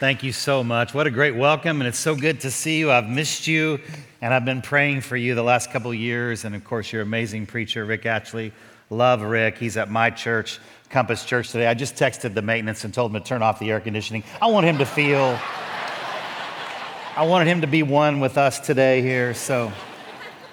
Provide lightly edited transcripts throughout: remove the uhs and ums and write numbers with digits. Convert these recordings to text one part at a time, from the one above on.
Thank you so much. What a great welcome, and it's so good to see you. I've missed you, and I've been praying for you the last couple years, and of course, your amazing preacher, Rick Atchley. Love Rick. He's at my church, Compass Church, today. I just texted the maintenance and told him to turn off the air conditioning. I wanted him to be one with us today here, so.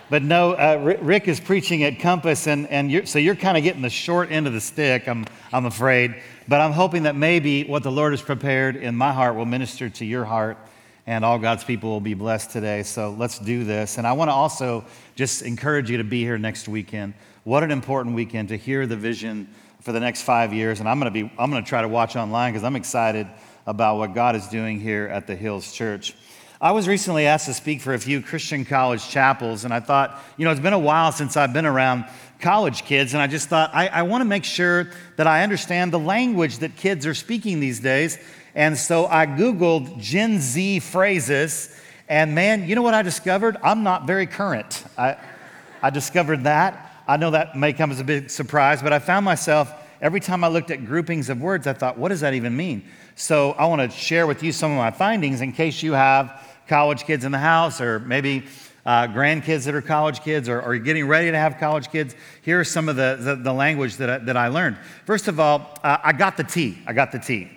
But no, Rick is preaching at Compass, and so you're kind of getting the short end of the stick, I'm afraid. But I'm hoping that maybe what the Lord has prepared in my heart will minister to your heart, and all God's people will be blessed today. So let's do this. And I want to also just encourage you to be here next weekend. What an important weekend to hear the vision for the next 5 years. And I'm going to try to watch online because I'm excited about what God is doing here at the Hills Church. I was recently asked to speak for a few Christian college chapels, and I thought, it's been a while since I've been around college kids, and I just thought, I want to make sure that I understand the language that kids are speaking these days, and so I Googled Gen Z phrases, and man, you know what I discovered? I'm not very current. I discovered that. I know that may come as a big surprise, but I found myself, every time I looked at groupings of words, I thought, what does that even mean? So I want to share with you some of my findings in case you have college kids in the house, or maybe grandkids that are college kids, or you're getting ready to have college kids. Here are some of the language that I learned. First of all, I got the tea. I got the tea.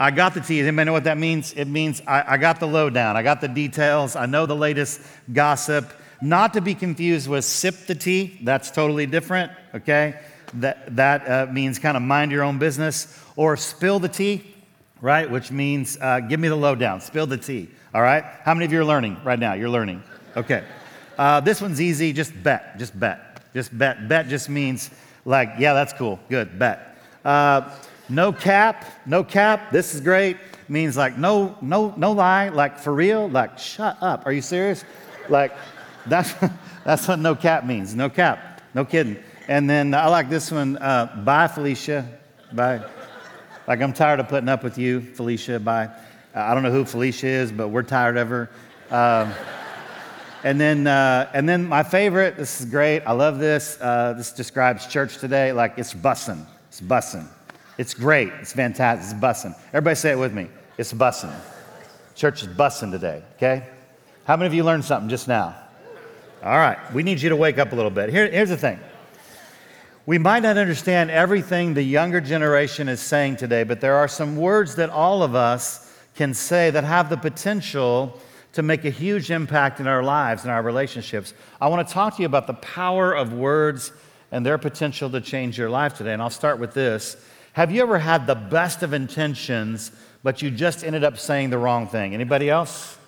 Does anybody know what that means? It means I got the lowdown. I got the details. I know the latest gossip. Not to be confused with sip the tea. That's totally different, okay? That means kind of mind your own business. Or spill the tea, right? Which means give me the lowdown, spill the tea. All right? How many of you are learning right now? You're learning. Okay. This one's easy. Just bet. Bet just means like, yeah, that's cool. Good. Bet. No cap. This is great. Means like no lie. Like for real. Like shut up. Are you serious? Like that's what no cap means. No cap. No kidding. And then I like this one. Bye, Felicia. Bye. Like I'm tired of putting up with you, Felicia. Bye. I don't know who Felicia is, but we're tired of her. And then my favorite, this is great, I love this. This describes church today, like it's bussin'. It's great, it's fantastic, it's bussin'. Everybody say it with me, it's bussin'. Church is bussin' today, okay? How many of you learned something just now? All right, we need you to wake up a little bit. Here's the thing. We might not understand everything the younger generation is saying today, but there are some words that all of us can say that have the potential to make a huge impact in our lives and our relationships. I want to talk to you about the power of words and their potential to change your life today. And I'll start with this. Have you ever had the best of intentions, but you just ended up saying the wrong thing? Anybody else?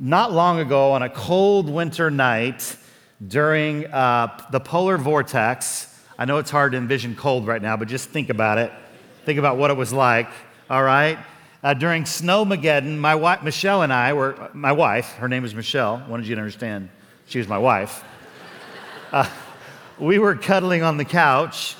Not long ago, on a cold winter night during the polar vortex, I know it's hard to envision cold right now, but just think about it. Think about what it was like, all right? During Snowmageddon, my wife, Michelle, and I were, my wife, her name is Michelle, wanted you to understand she was my wife. We were cuddling on the couch,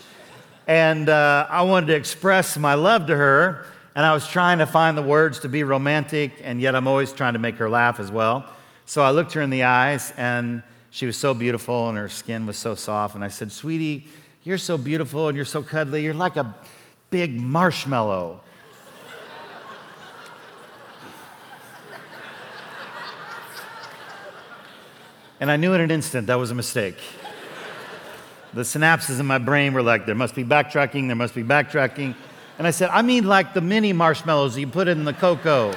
and I wanted to express my love to her, and I was trying to find the words to be romantic, and yet I'm always trying to make her laugh as well. So I looked her in the eyes, and she was so beautiful, and her skin was so soft, and I said, "Sweetie, you're so beautiful, and you're so cuddly, you're like a big marshmallow." And I knew in an instant that was a mistake. The synapses in my brain were like, there must be backtracking. And I said, I mean like the mini marshmallows you put in the cocoa,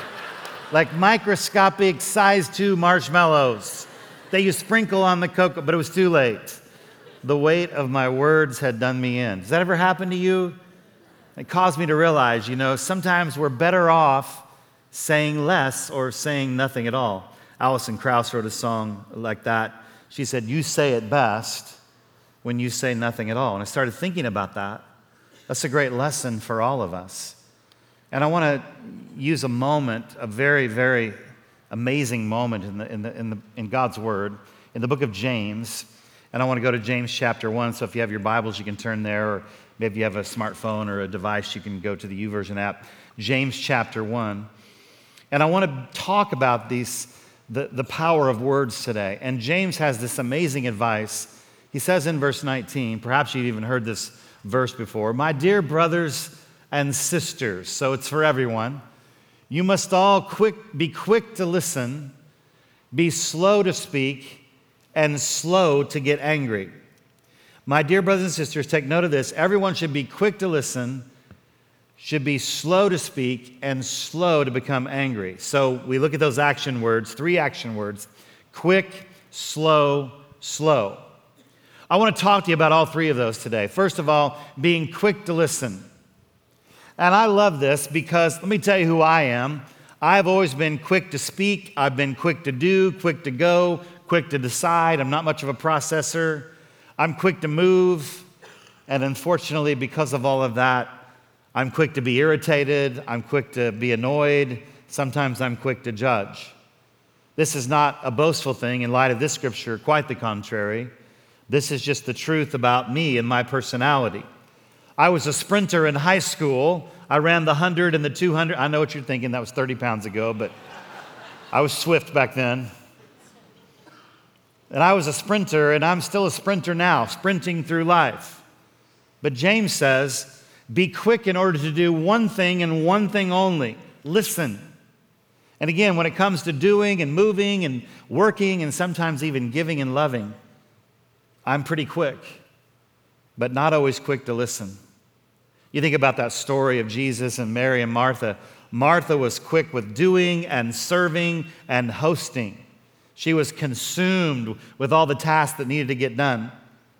like microscopic size 2 marshmallows that you sprinkle on the cocoa, but it was too late. The weight of my words had done me in. Does that ever happen to you? It caused me to realize, sometimes we're better off saying less or saying nothing at all. Alison Krauss wrote a song like that. She said, you say it best when you say nothing at all. And I started thinking about that. That's a great lesson for all of us. And I want to use a very, very amazing moment in God's Word, in the book of James. And I want to go to James chapter 1. So if you have your Bibles, you can turn there. Or maybe you have a smartphone or a device, you can go to the YouVersion app. James chapter 1. And I want to talk about the power of words today. And James has this amazing advice. He says in verse 19, perhaps you've even heard this verse before, my dear brothers and sisters, so it's for everyone, You must all be quick to listen, be slow to speak, and slow to get angry. My dear brothers and sisters, take note of this. Everyone should be quick to listen, should be slow to speak, and slow to become angry. So we look at those action words, three action words: quick, slow, slow. I want to talk to you about all three of those today. First of all, being quick to listen. And I love this because let me tell you who I am. I've always been quick to speak. I've been quick to do, quick to go, quick to decide. I'm not much of a processor. I'm quick to move. And unfortunately, because of all of that, I'm quick to be irritated. I'm quick to be annoyed. Sometimes I'm quick to judge. This is not a boastful thing in light of this scripture, quite the contrary. This is just the truth about me and my personality. I was a sprinter in high school. I ran the 100 and the 200. I know what you're thinking, that was 30 pounds ago, but I was swift back then. And I was a sprinter, and I'm still a sprinter now, sprinting through life. But James says, be quick in order to do one thing and one thing only: listen. And again, when it comes to doing and moving and working and sometimes even giving and loving, I'm pretty quick, but not always quick to listen. You think about that story of Jesus and Mary and Martha. Martha was quick with doing and serving and hosting. She was consumed with all the tasks that needed to get done,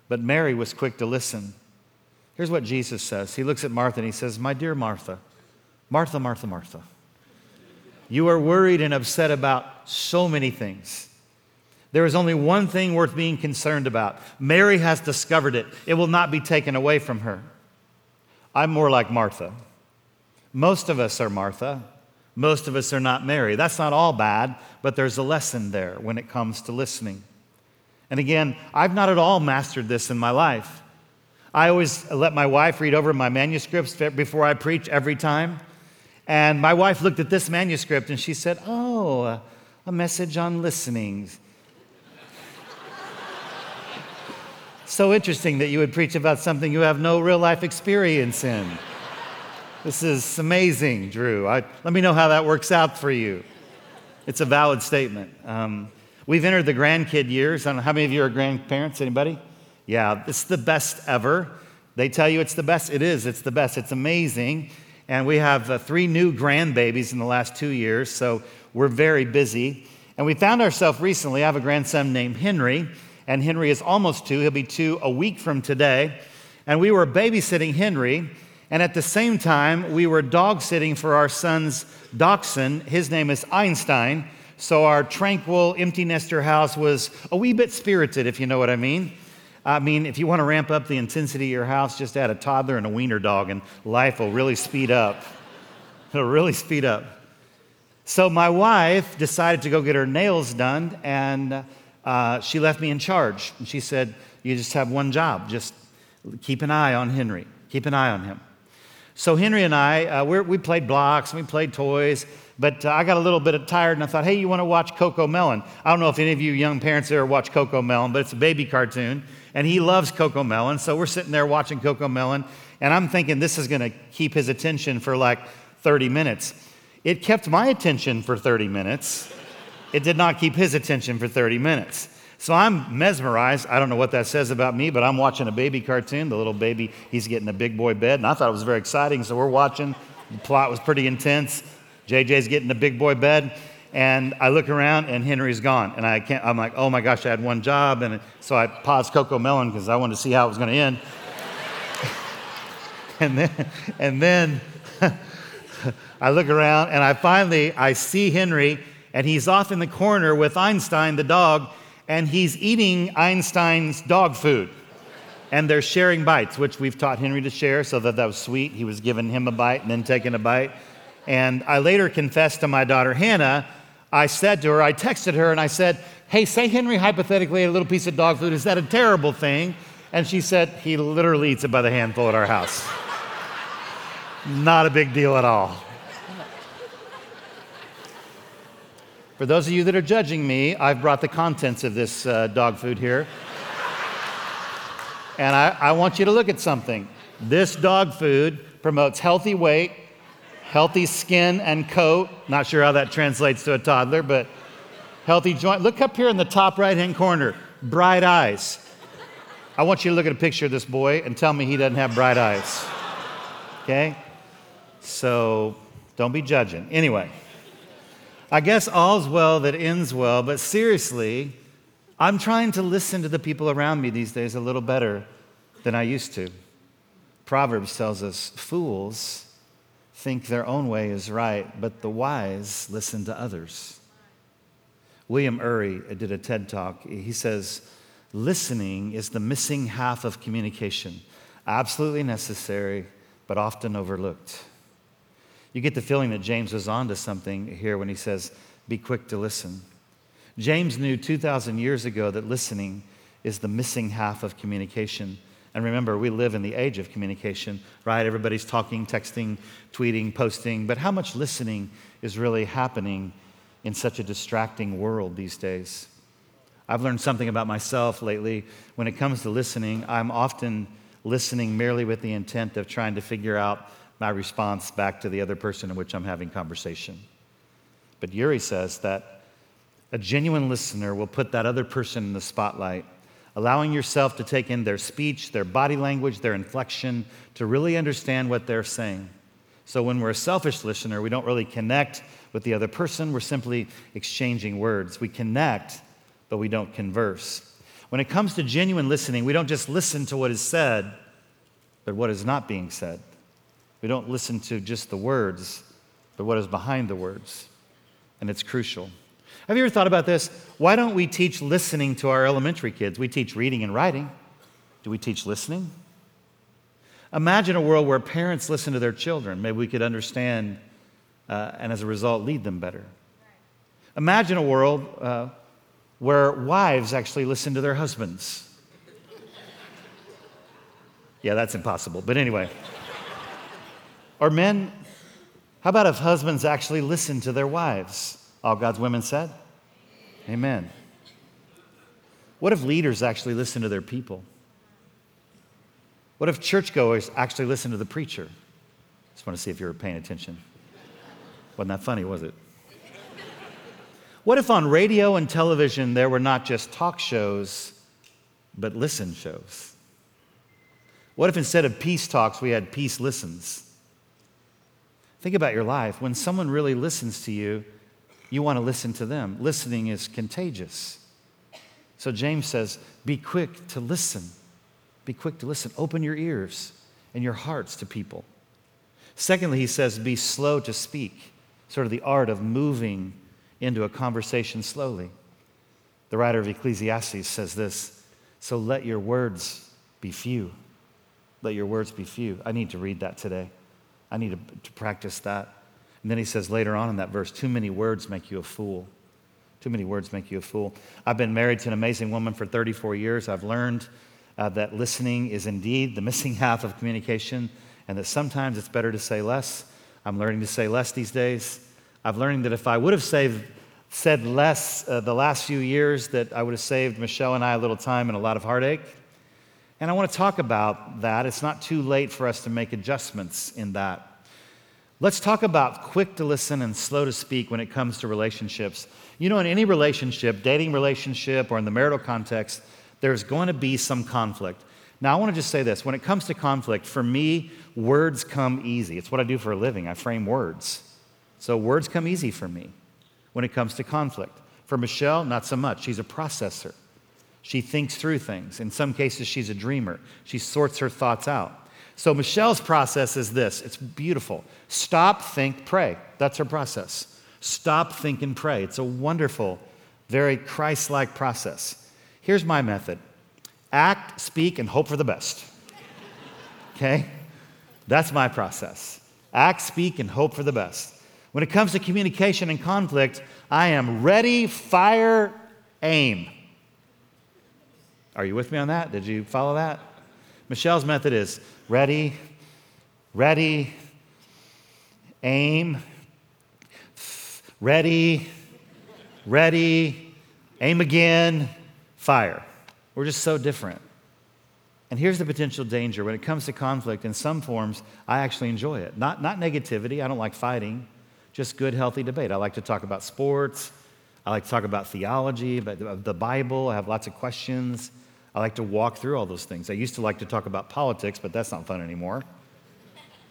but Mary was quick to listen. Here's what Jesus says. He looks at Martha and he says, "My dear Martha, Martha, Martha, Martha, you are worried and upset about so many things. There is only one thing worth being concerned about. Mary has discovered it. It will not be taken away from her." I'm more like Martha. Most of us are Martha. Most of us are not Mary. That's not all bad, but there's a lesson there when it comes to listening. And again, I've not at all mastered this in my life. I always let my wife read over my manuscripts before I preach every time. And my wife looked at this manuscript and she said, "Oh, a message on listening." So interesting that you would preach about something you have no real life experience in. This is amazing, Drew. Let me know how that works out for you. It's a valid statement. We've entered the grandkid years. I don't know how many of you are grandparents, anybody? Yeah, it's the best ever. They tell you it's the best. It is, it's the best, it's amazing. And we have three new grandbabies in the last 2 years, so we're very busy. And we found ourselves recently, I have a grandson named Henry, and Henry is almost 2. He'll be 2 a week from today. And we were babysitting Henry, and at the same time, we were dog sitting for our son's dachshund. His name is Einstein. So our tranquil, empty nester house was a wee bit spirited, if you know what I mean. I mean, if you want to ramp up the intensity of your house, just add a toddler and a wiener dog, and life will really speed up. It'll really speed up. So my wife decided to go get her nails done, and she left me in charge. And she said, "You just have one job. Just keep an eye on Henry. Keep an eye on him." So Henry and I, we played blocks, and we played toys, but I got a little bit tired, and I thought, hey, you want to watch Coco Melon? I don't know if any of you young parents there watch Coco Melon, but it's a baby cartoon, and he loves Coco Melon, so we're sitting there watching Coco Melon, and I'm thinking this is going to keep his attention for like 30 minutes. It kept my attention for 30 minutes. It did not keep his attention for 30 minutes. So I'm mesmerized. I don't know what that says about me, but I'm watching a baby cartoon. The little baby, he's getting a big boy bed, and I thought it was very exciting, so we're watching. The plot was pretty intense. JJ's getting a big boy bed, and I look around, and Henry's gone. And I'm like, oh my gosh, I had one job, and so I paused Coco Melon because I wanted to see how it was going to end. and then I look around, and I finally see Henry, and he's off in the corner with Einstein, the dog, and he's eating Einstein's dog food. And they're sharing bites, which we've taught Henry to share, so that was sweet. He was giving him a bite and then taking a bite. And I later confessed to my daughter, Hannah. I texted her and I said, hey, say Henry hypothetically ate a little piece of dog food. Is that a terrible thing? And she said, he literally eats it by the handful at our house. Not a big deal at all. For those of you that are judging me, I've brought the contents of this dog food here. And I want you to look at something. This dog food promotes healthy weight, healthy skin and coat. Not sure how that translates to a toddler, but healthy joint. Look up here in the top right-hand corner, bright eyes. I want you to look at a picture of this boy and tell me he doesn't have bright eyes, okay? So don't be judging. Anyway, I guess all's well that ends well, but seriously, I'm trying to listen to the people around me these days a little better than I used to. Proverbs tells us, fools think their own way is right, but the wise listen to others. William Ury did a TED Talk. He says, listening is the missing half of communication, absolutely necessary, but often overlooked. You get the feeling that James was onto something here when he says, be quick to listen. James knew 2,000 years ago that listening is the missing half of communication. And remember, we live in the age of communication, right? Everybody's talking, texting, tweeting, posting. But how much listening is really happening in such a distracting world these days? I've learned something about myself lately. When it comes to listening, I'm often listening merely with the intent of trying to figure out my response back to the other person in which I'm having conversation. But Ury says that a genuine listener will put that other person in the spotlight, allowing yourself to take in their speech, their body language, their inflection, to really understand what they're saying. So when we're a selfish listener, we don't really connect with the other person. We're simply exchanging words. We connect, but we don't converse. When it comes to genuine listening, we don't just listen to what is said, but what is not being said. We don't listen to just the words, but what is behind the words. And it's crucial. Have you ever thought about this? Why don't we teach listening to our elementary kids? We teach reading and writing. Do we teach listening? Imagine a world where parents listen to their children. Maybe we could understand and as a result lead them better. Imagine a world where wives actually listen to their husbands. Yeah, that's impossible, but anyway. Or men, how about if husbands actually listen to their wives? All God's women said? Amen. What if leaders actually listen to their people? What if churchgoers actually listen to the preacher? Just want to see if you were paying attention. Wasn't that funny, was it? What if on radio and television there were not just talk shows, but listen shows? What if instead of peace talks, we had peace listens? Think about your life. When someone really listens to you, you want to listen to them. Listening is contagious. So James says, be quick to listen. Be quick to listen. Open your ears and your hearts to people. Secondly, he says, be slow to speak, sort of the art of moving into a conversation slowly. The writer of Ecclesiastes says this, so let your words be few. Let your words be few. I need to read that today. I need to practice that. And then he says later on in that verse, too many words make you a fool. Too many words make you a fool. I've been married to an amazing woman for 34 years. I've learned that listening is indeed the missing half of communication, and that sometimes it's better to say less. I'm learning to say less these days. I've learned that if I would have said less the last few years, that I would have saved Michelle and I a little time and a lot of heartache. And I want to talk about that. It's not too late for us to make adjustments in that. Let's talk about quick to listen and slow to speak when it comes to relationships. You know, in any relationship, dating relationship or in the marital context, there's going to be some conflict. Now, I want to just say this. When it comes to conflict, for me, words come easy. It's what I do for a living. I frame words. So words come easy for me when it comes to conflict. For Michelle, not so much. She's a processor. She thinks through things. In some cases, she's a dreamer. She sorts her thoughts out. So Michelle's process is this. It's beautiful. Stop, think, pray. That's her process. Stop, think, and pray. It's a wonderful, very Christ-like process. Here's my method. Act, speak, and hope for the best. Okay? That's my process. Act, speak, and hope for the best. When it comes to communication and conflict, I am ready, fire, aim. Are you with me on that? Did you follow that? Michelle's method is ready, aim, ready, aim again, fire. We're just so different. And here's the potential danger. When it comes to conflict, in some forms, I actually enjoy it. Not negativity. I don't like fighting. Just good, healthy debate. I like to talk about sports. I like to talk about theology, about the Bible. I have lots of questions. I like to walk through all those things. I used to like to talk about politics, but that's not fun anymore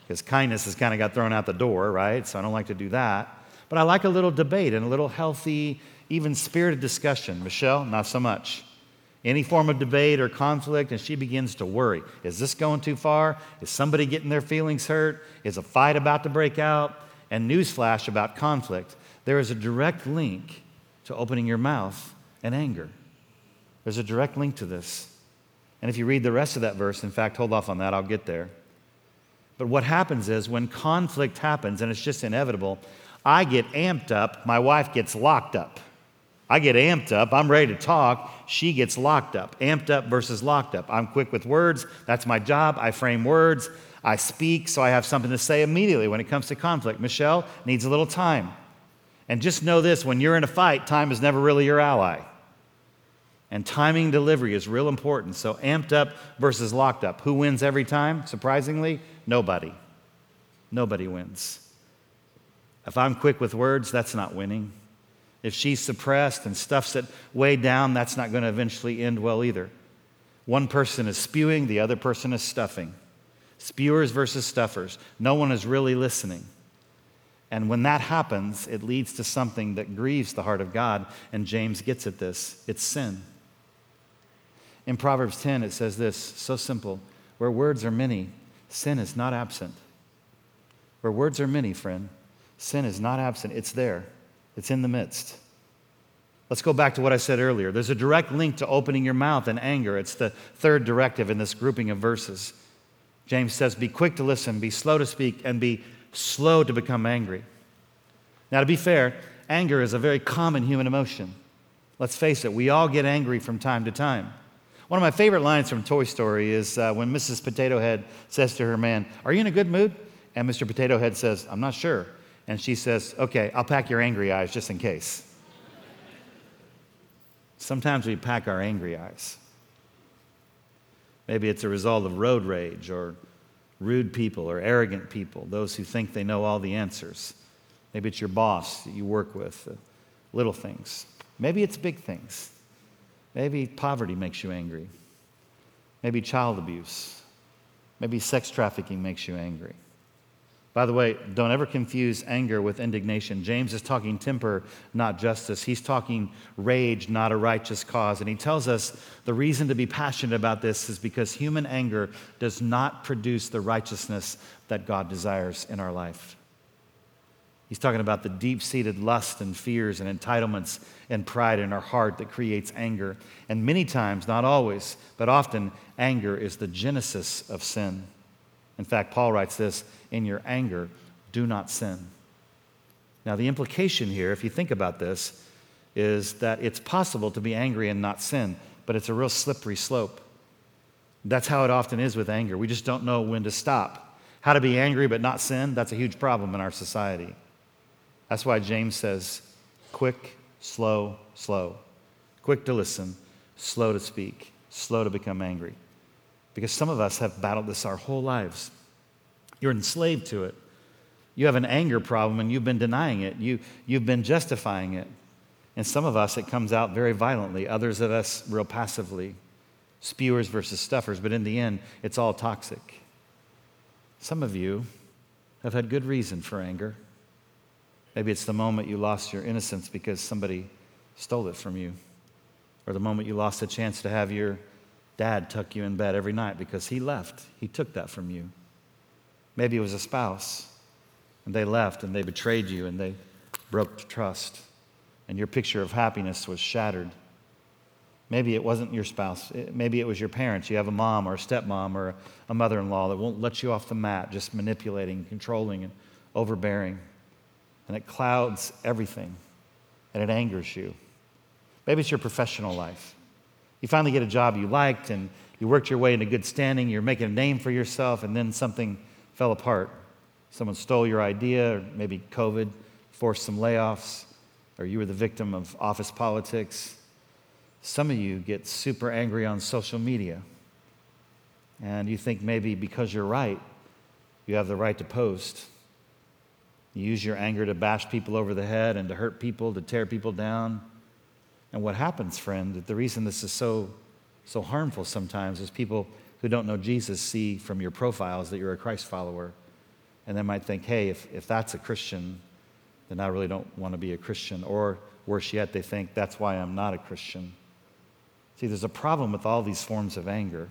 because kindness has kind of got thrown out the door, right? So I don't like to do that. But I like a little debate and a little healthy, even spirited discussion. Michelle, not so much. Any form of debate or conflict, and she begins to worry. Is this going too far? Is somebody getting their feelings hurt? Is a fight about to break out? And newsflash about conflict, there is a direct link to opening your mouth and anger. There's a direct link to this. And if you read the rest of that verse, in fact, hold off on that, I'll get there. But what happens is when conflict happens, and it's just inevitable, I get amped up, my wife gets locked up. I get amped up, I'm ready to talk, she gets locked up. Amped up versus locked up. I'm quick with words, that's my job, I frame words, I speak, so I have something to say immediately when it comes to conflict. Michelle needs a little time. And just know this, when you're in a fight, time is never really your ally. And timing delivery is real important. So amped up versus locked up. Who wins every time? Surprisingly, nobody. Nobody wins. If I'm quick with words, that's not winning. If she's suppressed and stuffs it way down, that's not going to eventually end well either. One person is spewing, the other person is stuffing. Spewers versus stuffers. No one is really listening. And when that happens, it leads to something that grieves the heart of God. And James gets at this. It's sin. In Proverbs 10, it says this, so simple. Where words are many, sin is not absent. Where words are many, friend, sin is not absent. It's there. It's in the midst. Let's go back to what I said earlier. There's a direct link to opening your mouth and anger. It's the third directive in this grouping of verses. James says, be quick to listen, be slow to speak, and be slow to become angry. Now, to be fair, anger is a very common human emotion. Let's face it, we all get angry from time to time. One of my favorite lines from Toy Story is when Mrs. Potato Head says to her man, are you in a good mood? And Mr. Potato Head says, I'm not sure. And she says, okay, I'll pack your angry eyes just in case. Sometimes we pack our angry eyes. Maybe it's a result of road rage or rude people or arrogant people, those who think they know all the answers. Maybe it's your boss that you work with, little things. Maybe it's big things. Maybe poverty makes you angry. Maybe child abuse. Maybe sex trafficking makes you angry. By the way, don't ever confuse anger with indignation. James is talking temper, not justice. He's talking rage, not a righteous cause. And he tells us the reason to be passionate about this is because human anger does not produce the righteousness that God desires in our life. He's talking about the deep-seated lust and fears and entitlements and pride in our heart that creates anger. And many times, not always, but often, anger is the genesis of sin. In fact, Paul writes this, in your anger, do not sin. Now, the implication here, if you think about this, is that it's possible to be angry and not sin, but it's a real slippery slope. That's how it often is with anger. We just don't know when to stop. How to be angry but not sin, that's a huge problem in our society. That's why James says, quick, slow, slow. Quick to listen, slow to speak, slow to become angry. Because some of us have battled this our whole lives. You're enslaved to it. You have an anger problem and you've been denying it. You've been justifying it. And some of us, it comes out very violently. Others of us, real passively. Spewers versus stuffers. But in the end, it's all toxic. Some of you have had good reason for anger. Maybe it's the moment you lost your innocence because somebody stole it from you. Or the moment you lost a chance to have your dad tuck you in bed every night because he left. He took that from you. Maybe it was a spouse, and they left, and they betrayed you, and they broke trust, and your picture of happiness was shattered. Maybe it wasn't your spouse. Maybe it was your parents. You have a mom or a stepmom or a mother-in-law that won't let you off the mat, just manipulating, controlling, and overbearing, and it clouds everything, and it angers you. Maybe it's your professional life. You finally get a job you liked, and you worked your way into good standing. You're making a name for yourself, and then something fell apart. Someone stole your idea, or maybe COVID forced some layoffs, or you were the victim of office politics. Some of you get super angry on social media. And you think maybe because you're right, you have the right to post. You use your anger to bash people over the head and to hurt people, to tear people down. And what happens, friend, that the reason this is so harmful sometimes is people who don't know Jesus see from your profiles that you're a Christ follower. And they might think, hey, if that's a Christian, then I really don't want to be a Christian. Or worse yet, they think, that's why I'm not a Christian. See, there's a problem with all these forms of anger.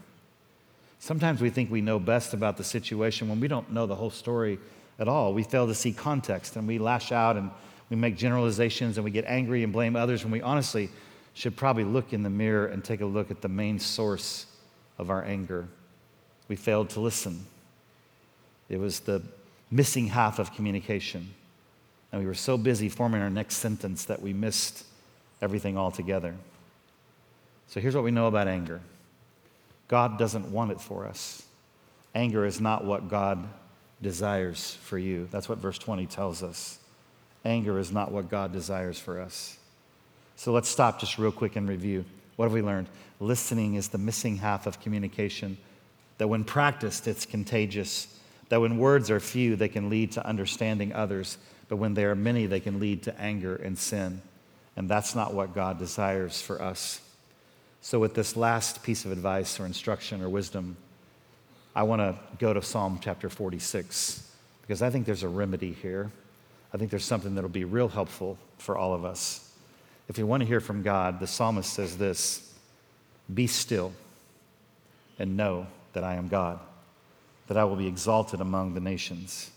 Sometimes we think we know best about the situation when we don't know the whole story at all. We fail to see context, and we lash out, and we make generalizations, and we get angry and blame others when we honestly should probably look in the mirror and take a look at the main source of our anger. We failed to listen. It was the missing half of communication. And we were so busy forming our next sentence that we missed everything altogether. So here's what we know about anger. God doesn't want it for us. Anger is not what God desires for you. That's what verse 20 tells us. Anger is not what God desires for us. So let's stop just real quick and review. What have we learned? Listening is the missing half of communication, that when practiced, it's contagious, that when words are few, they can lead to understanding others, but when they are many, they can lead to anger and sin, and that's not what God desires for us. So with this last piece of advice or instruction or wisdom, I want to go to Psalm chapter 46, because I think there's a remedy here. I think there's something that'll be real helpful for all of us. If you want to hear from God, the psalmist says this: be still and know that I am God, that I will be exalted among the nations,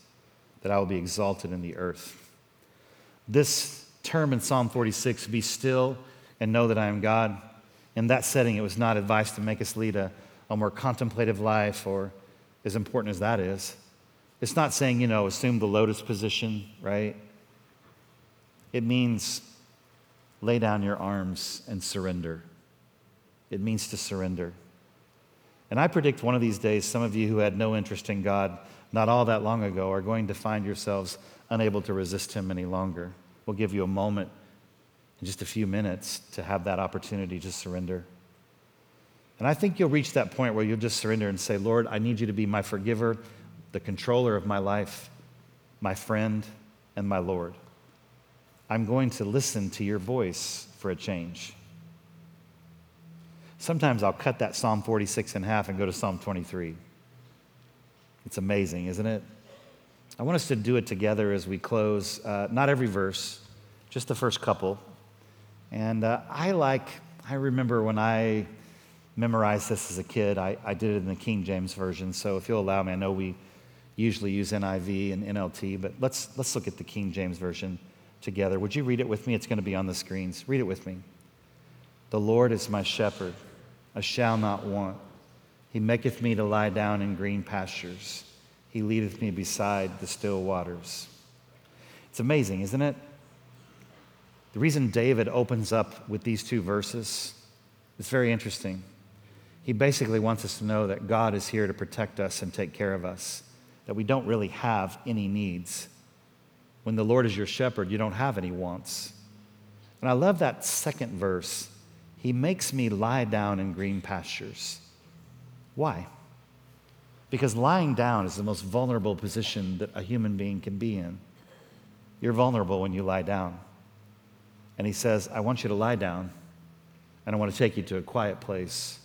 that I will be exalted in the earth. This term in Psalm 46, be still and know that I am God, in that setting, it was not advice to make us lead a more contemplative life, or as important as that is. It's not saying, assume the lotus position, right? It means lay down your arms and surrender. It means to surrender. And I predict one of these days, some of you who had no interest in God not all that long ago are going to find yourselves unable to resist Him any longer. We'll give you a moment in just a few minutes to have that opportunity to surrender. And I think you'll reach that point where you'll just surrender and say, Lord, I need you to be my forgiver, the controller of my life, my friend, and my Lord. I'm going to listen to your voice for a change. Sometimes I'll cut that Psalm 46 in half and go to Psalm 23. It's amazing, isn't it? I want us to do it together as we close. Not every verse, just the first couple. And I remember when I memorized this as a kid, I did it in the King James Version. So if you'll allow me, I know we usually use NIV and NLT, but let's look at the King James Version together. Would you read it with me? It's going to be on the screens. Read it with me. The Lord is my shepherd, I shall not want. He maketh me to lie down in green pastures. He leadeth me beside the still waters. It's amazing, isn't it? The reason David opens up with these two verses is very interesting. He basically wants us to know that God is here to protect us and take care of us, that we don't really have any needs. When the Lord is your shepherd, you don't have any wants. And I love that second verse. He makes me lie down in green pastures. Why? Because lying down is the most vulnerable position that a human being can be in. You're vulnerable when you lie down. And he says, I want you to lie down, and I want to take you to a quiet place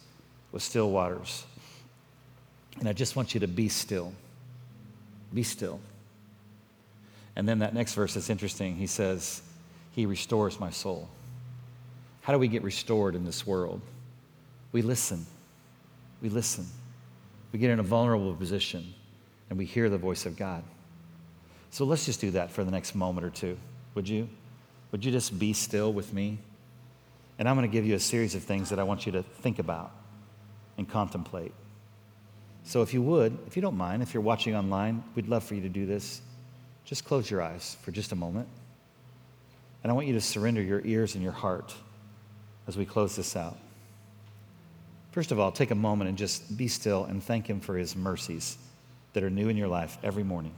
with still waters. And I just want you to be still. Be still. And then that next verse is interesting. He says, He restores my soul. How do we get restored in this world? We listen. We listen. We get in a vulnerable position, and we hear the voice of God. So let's just do that for the next moment or two, would you? Would you just be still with me? And I'm going to give you a series of things that I want you to think about and contemplate. So if you would, if you don't mind, if you're watching online, we'd love for you to do this. Just close your eyes for just a moment. And I want you to surrender your ears and your heart as we close this out. First of all, take a moment and just be still and thank Him for His mercies that are new in your life every morning.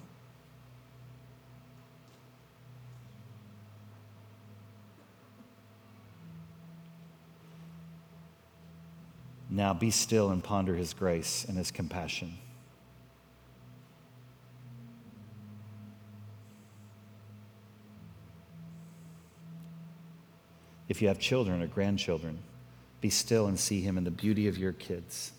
Now be still and ponder his grace and his compassion. If you have children or grandchildren, be still and see him in the beauty of your kids.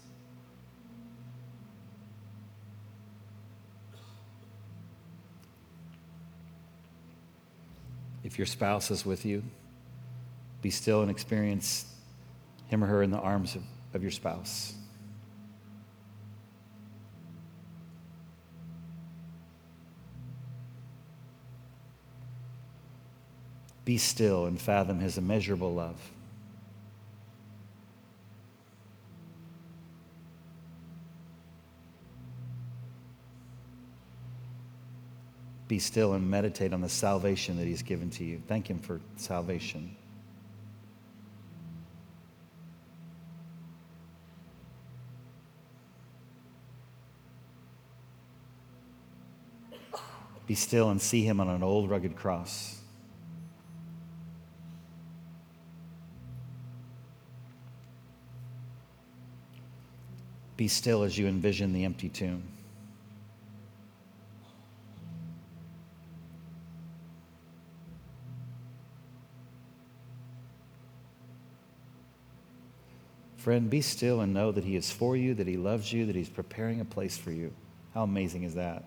If your spouse is with you, be still and experience him or her in the arms of your spouse. Be still and fathom his immeasurable love. Be still and meditate on the salvation that he's given to you. Thank him for salvation. Be still and see him on an old rugged cross. Be still as you envision the empty tomb. Friend, be still and know that he is for you, that he loves you, that he's preparing a place for you. How amazing is that?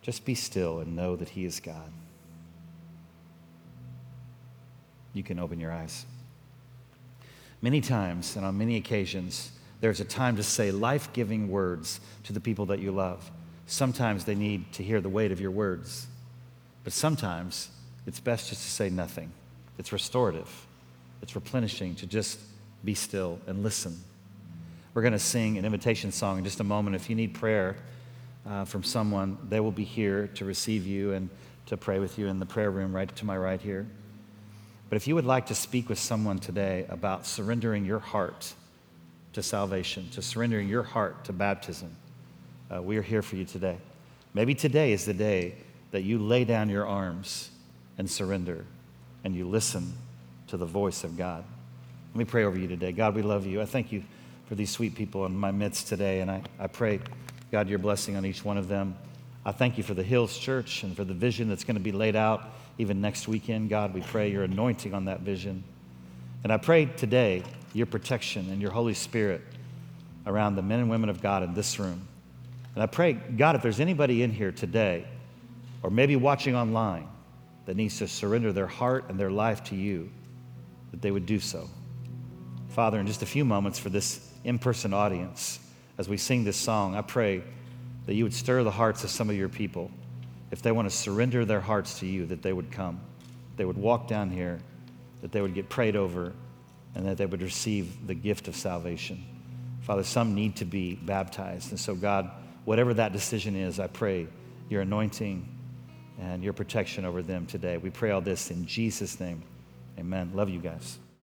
Just be still and know that he is God. You can open your eyes. Many times and on many occasions, there's a time to say life-giving words to the people that you love. Sometimes they need to hear the weight of your words. But sometimes it's best just to say nothing. It's restorative. It's replenishing to just be still and listen. We're going to sing an invitation song in just a moment. If you need prayer, from someone, they will be here to receive you and to pray with you in the prayer room right to my right here. But if you would like to speak with someone today about surrendering your heart to salvation, to surrendering your heart to baptism, we are here for you today. Maybe today is the day that you lay down your arms and surrender and you listen to the voice of God. Let me pray over you today. God, we love you. I thank you for these sweet people in my midst today, and I pray, God, your blessing on each one of them. I thank you for the Hills Church and for the vision that's going to be laid out even next weekend. God, we pray your anointing on that vision. And I pray today your protection and your Holy Spirit around the men and women of God in this room. And I pray, God, if there's anybody in here today or maybe watching online that needs to surrender their heart and their life to you, that they would do so. Father, in just a few moments for this in-person audience, as we sing this song, I pray that you would stir the hearts of some of your people. If they want to surrender their hearts to you, that they would come, they would walk down here, that they would get prayed over, and that they would receive the gift of salvation. Father, some need to be baptized. And so, God, whatever that decision is, I pray your anointing and your protection over them today. We pray all this in Jesus' name. Amen. Love you guys.